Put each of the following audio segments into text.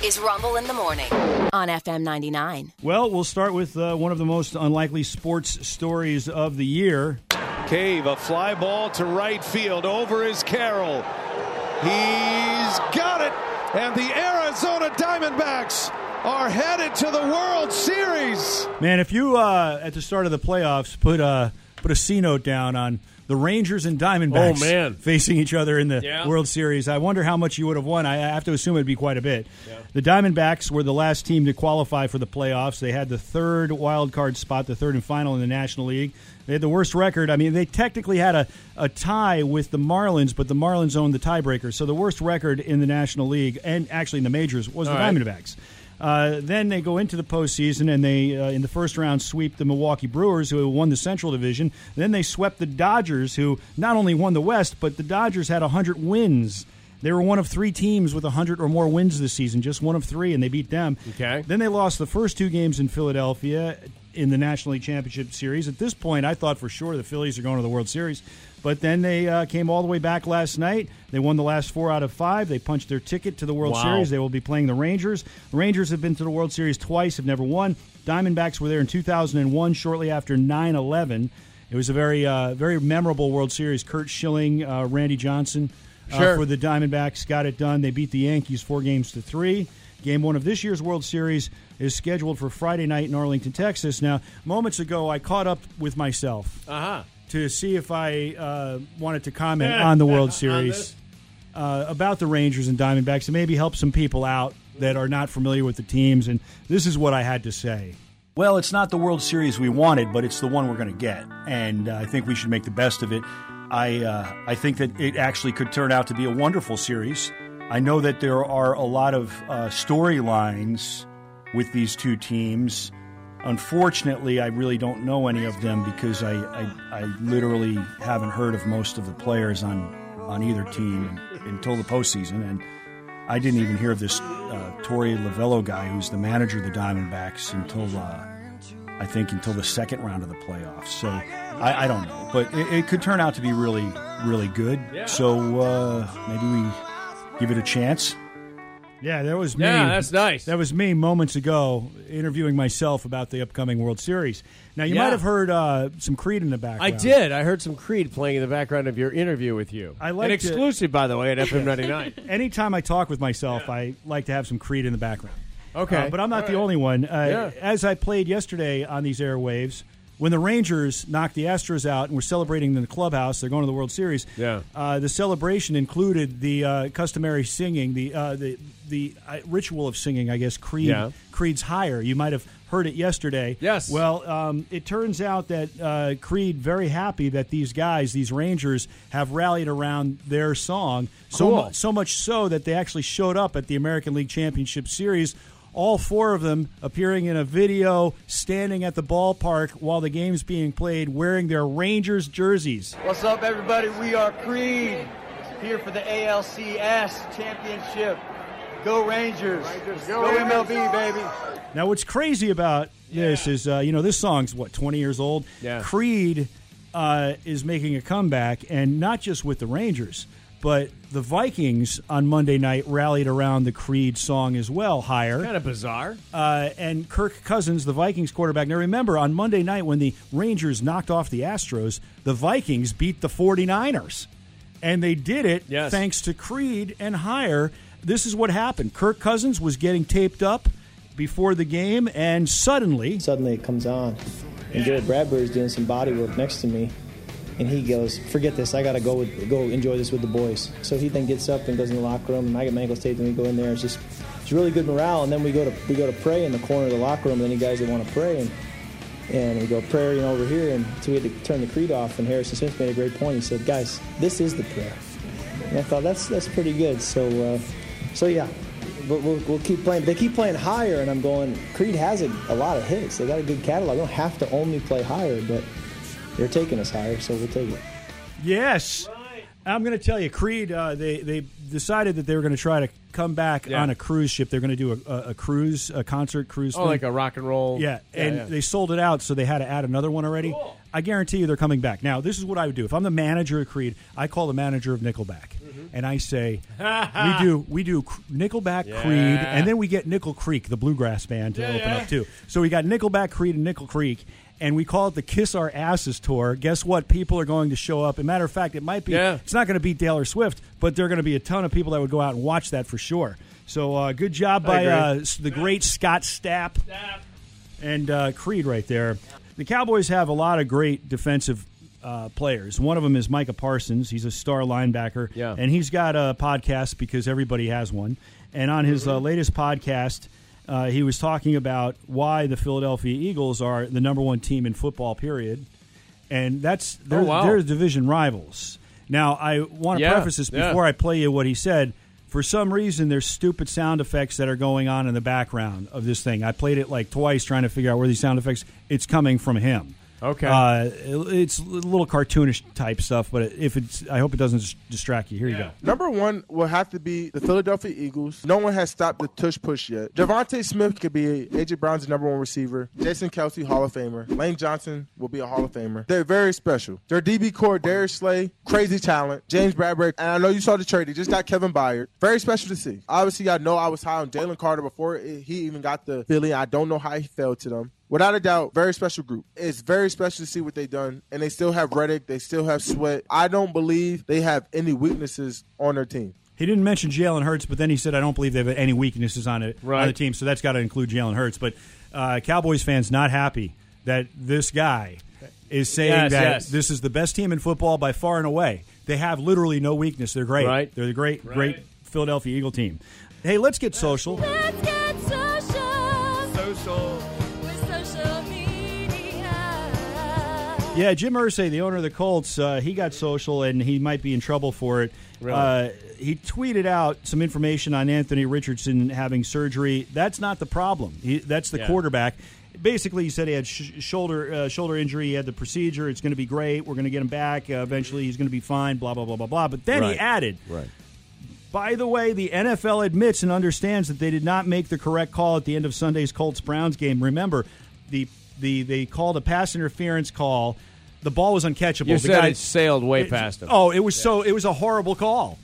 This is Rumble in the Morning on FM 99. Well, we'll start with one of the most unlikely sports stories of the year. Cave, a fly ball to right field over is Carroll. He's got it. And the Arizona Diamondbacks are headed to the World Series. Man, if you, at the start of the playoffs, put a C-note down on the Rangers and Diamondbacks facing each other in the World Series, I wonder how much you would have won. I have to assume it would be quite a bit. Yeah. The Diamondbacks were the last team to qualify for the playoffs. They had the third wild card spot, the third and final in the National League. They had the worst record. I mean, they technically had a tie with the Marlins, but the Marlins owned the tiebreaker. So the worst record in the National League, and actually in the majors, was Diamondbacks. Then they go into the postseason, and they, in the first round, sweep the Milwaukee Brewers, who won the Central Division. Then they swept the Dodgers, who not only won the West, but the Dodgers had 100 wins. They were one of three teams with 100 or more wins this season, just one of three, and they beat them. Okay. Then they lost the first two games in Philadelphia in the National League Championship Series. At this point, I thought for sure the Phillies are going to the World Series. But then they came all the way back last night. They won the last 4 out of 5. They punched their ticket to the World Series. They will be playing the Rangers. The Rangers have been to the World Series twice, have never won. Diamondbacks were there in 2001, shortly after 9/11. It was a very memorable World Series. Curt Schilling, Randy Johnson for the Diamondbacks got it done. They beat the Yankees 4-3. Game one of this year's World Series is scheduled for Friday night in Arlington, Texas. Now, moments ago, I caught up with myself. Uh-huh. To see if I wanted to comment on the World Series, about the Rangers and Diamondbacks, and maybe help some people out that are not familiar with the teams. And this is what I had to say. Well, it's not the World Series we wanted, but it's the one we're going to get. And I think we should make the best of it. I think that it actually could turn out to be a wonderful series. I know that there are a lot of storylines with these two teams. Unfortunately, I really don't know any of them because I literally haven't heard of most of the players on either team until the postseason. And I didn't even hear of this Tory Lovello guy who's the manager of the Diamondbacks until, I think, until the second round of the playoffs. So I don't know. But it could turn out to be really, really good. So maybe we give it a chance. Yeah, that was me. Yeah, that's nice. That was me moments ago interviewing myself about the upcoming World Series. Now, you might have heard some Creed in the background. I did. I heard some Creed playing in the background of your interview with you. I like exclusive, by the way, at FM 99. Anytime I talk with myself, I like to have some Creed in the background. Okay. But I'm not the only one. As I played yesterday on these airwaves, when the Rangers knocked the Astros out and were celebrating in the clubhouse, they're going to the World Series. Yeah. The celebration included the customary singing, the ritual of singing, I guess, Creed. Yeah. Creed's Higher. You might have heard it yesterday. Yes. Well, it turns out that Creed very happy that these guys, these Rangers, have rallied around their song. Cool. So much so that they actually showed up at the American League Championship Series. All four of them appearing in a video, standing at the ballpark while the game's being played, wearing their Rangers jerseys. What's up, everybody? We are Creed, here for the ALCS Championship. Go Rangers. Rangers. Go MLB, baby. Now, what's crazy about this is, this song's, 20 years old? Yeah. Creed is making a comeback, and not just with the Rangers, but the Vikings on Monday night rallied around the Creed song as well, Higher. Kind of bizarre. And Kirk Cousins, the Vikings quarterback. Now, remember, on Monday night when the Rangers knocked off the Astros, the Vikings beat the 49ers. And they did it thanks to Creed and Higher. This is what happened. Kirk Cousins was getting taped up before the game, and suddenly it comes on. And Jalen Bradbury's doing some body work next to me. And he goes, "Forget this. I got to go enjoy this with the boys." So he then gets up and goes in the locker room, and I get my ankles taped, and we go in there. It's really good morale. And then we go to pray in the corner of the locker room. And any guys that want to pray, and we go prayer over here. And so we had to turn the Creed off. And Harrison Smith made a great point. He said, "Guys, this is the prayer." And I thought that's pretty good. So yeah, we'll keep playing. They keep playing Higher, and I'm going. Creed has a lot of hits. They got a good catalog. They don't have to only play Higher, but they're taking us higher, so we'll take it. Yes. I'm going to tell you, Creed, they decided that they were going to try to come back on a cruise ship. They're going to do a cruise, a concert cruise thing. Like a rock and roll. Yeah, and they sold it out, so they had to add another one already. Cool. I guarantee you they're coming back. Now, this is what I would do. If I'm the manager of Creed, I call the manager of Nickelback. and I say, we do Nickelback, Creed, and then we get Nickel Creek, the bluegrass band, to open up too. So we got Nickelback, Creed, and Nickel Creek, and we call it the Kiss Our Asses Tour. Guess what? People are going to show up. As a matter of fact, it might be. Yeah. It's not going to beat Taylor Swift, but there are going to be a ton of people that would go out and watch that for sure. So good job by the great Scott Stapp and Creed right there. The Cowboys have a lot of great defensive players. One of them is Micah Parsons. He's a star linebacker, and he's got a podcast because everybody has one. And on his latest podcast, he was talking about why the Philadelphia Eagles are the number one team in football, period. And that's they're division rivals. Now, I want to preface this before I play you what he said. For some reason, there's stupid sound effects that are going on in the background of this thing. I played it like twice trying to figure out where these sound effects. It's coming from him. Okay. It's a little cartoonish type stuff, but if it's, I hope it doesn't distract you. Here you go. Number one will have to be the Philadelphia Eagles. No one has stopped the tush push yet. Devonta Smith could be A.J. Brown's number one receiver. Jason Kelce, Hall of Famer. Lane Johnson will be a Hall of Famer. They're very special. Their DB core, Darius Slay, crazy talent. James Bradbury, and I know you saw the trade. They just got Kevin Byard. Very special to see. Obviously, I know I was high on Jalen Carter before he even got the Philly. I don't know how he fell to them. Without a doubt, very special group. It's very special to see what they've done. And they still have Reddick. They still have Sweat. I don't believe they have any weaknesses on their team. He didn't mention Jalen Hurts, but then he said, I don't believe they have any weaknesses on the team. So that's got to include Jalen Hurts. But Cowboys fans not happy that this guy is saying this is the best team in football by far and away. They have literally no weakness. They're great. Right. They're the great Philadelphia Eagle team. Hey, let's get social. Let's get social. Social. Yeah, Jim Irsay, the owner of the Colts, he got social, and he might be in trouble for it. Really? He tweeted out some information on Anthony Richardson having surgery. That's not the problem. That's the quarterback. Basically, he said he had shoulder injury. He had the procedure. It's going to be great. We're going to get him back. Eventually, he's going to be fine, blah, blah, blah, blah, blah. But then he added, by the way, the NFL admits and understands that they did not make the correct call at the end of Sunday's Colts-Browns game. Remember, they called a pass interference call. The ball was uncatchable. You said it sailed way past him. Oh, it was it was a horrible call.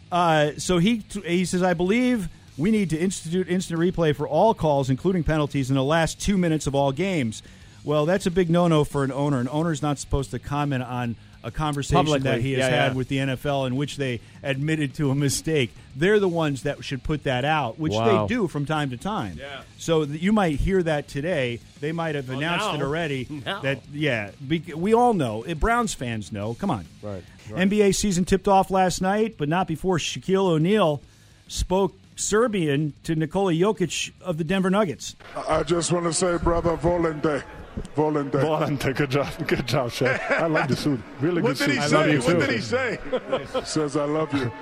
Yeah. So he says, I believe we need to institute instant replay for all calls, including penalties, in the last 2 minutes of all games. Well, that's a big no-no for an owner. An owner's not supposed to comment on a conversation publicly that he has had with the NFL in which they admitted to a mistake. They're the ones that should put that out, which they do from time to time. Yeah. So you might hear that today. They might have announced it already. We all know. Browns fans know. Come on. Right. NBA season tipped off last night, but not before Shaquille O'Neal spoke Serbian to Nikola Jokic of the Denver Nuggets. I just want to say, brother, Volente. Volante, good job, Shaq. I love the suit. Really good suit. What did he say? Says, I love you.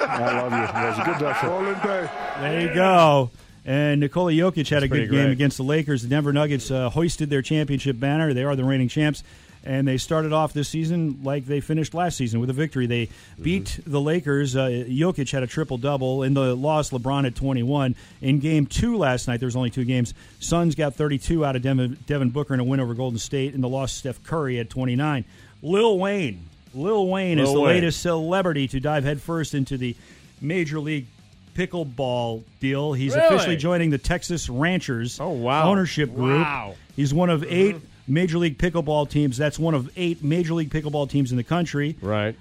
I love you. Good job, Shaq. Volante. There you go. And Nikola Jokic had a good game against the Lakers. The Denver Nuggets hoisted their championship banner. They are the reigning champs. And they started off this season like they finished last season with a victory. They beat the Lakers. Jokic had a triple-double. In the loss, LeBron had 21. In Game 2 last night, there was only two games. Suns got 32 out of Devin Booker in a win over Golden State. In the loss, Steph Curry had 29. Lil Wayne is the latest celebrity to dive headfirst into the Major League Pickleball deal. He's officially joining the Texas Rangers ownership group. Wow. He's one of eight Major League Pickleball teams. That's one of eight Major League Pickleball teams in the country. Right.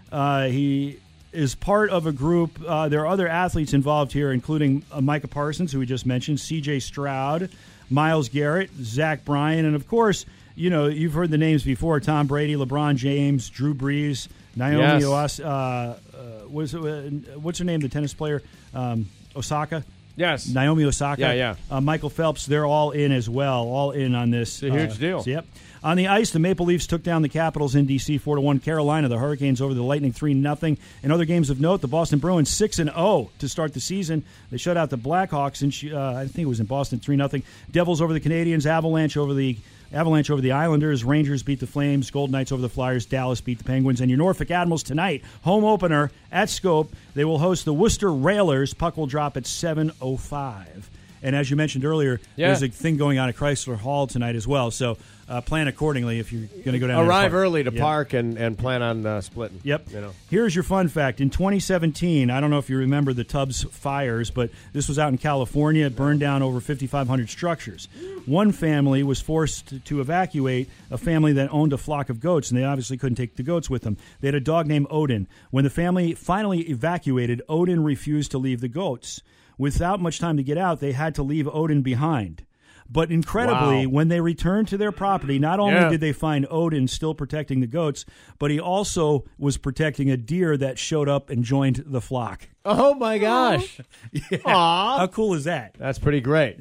He is part of a group. There are other athletes involved here, including Micah Parsons, who we just mentioned, C.J. Stroud, Myles Garrett, Zach Bryan, and, of course, you know, you've heard the names before, Tom Brady, LeBron James, Drew Brees, Naomi what's her name, the tennis player? Osaka. Yes. Naomi Osaka. Yeah. Michael Phelps, they're all in as well, all in on this. It's a huge deal. So, yep. On the ice, the Maple Leafs took down the Capitals in D.C. 4-1. Carolina, the Hurricanes over the Lightning 3-0. In other games of note, the Boston Bruins 6-0 to start the season. They shut out the Blackhawks, I think it was in Boston, 3-0. Devils over the Canadiens, Avalanche over the Islanders, Rangers beat the Flames, Golden Knights over the Flyers, Dallas beat the Penguins, and your Norfolk Admirals tonight, home opener at Scope. They will host the Worcester Railers. Puck will drop at 7:05. And as you mentioned earlier, there's a thing going on at Chrysler Hall tonight as well. So plan accordingly if you're going to go down there. Arrive early to park and plan on splitting. Yep. You know. Here's your fun fact. In 2017, I don't know if you remember the Tubbs fires, but this was out in California. It burned down over 5,500 structures. One family was forced to evacuate, a family that owned a flock of goats, and they obviously couldn't take the goats with them. They had a dog named Odin. When the family finally evacuated, Odin refused to leave the goats. Without much time to get out, they had to leave Odin behind. But incredibly, when they returned to their property, not only did they find Odin still protecting the goats, but he also was protecting a deer that showed up and joined the flock. Oh, my gosh. How cool is that? That's pretty great.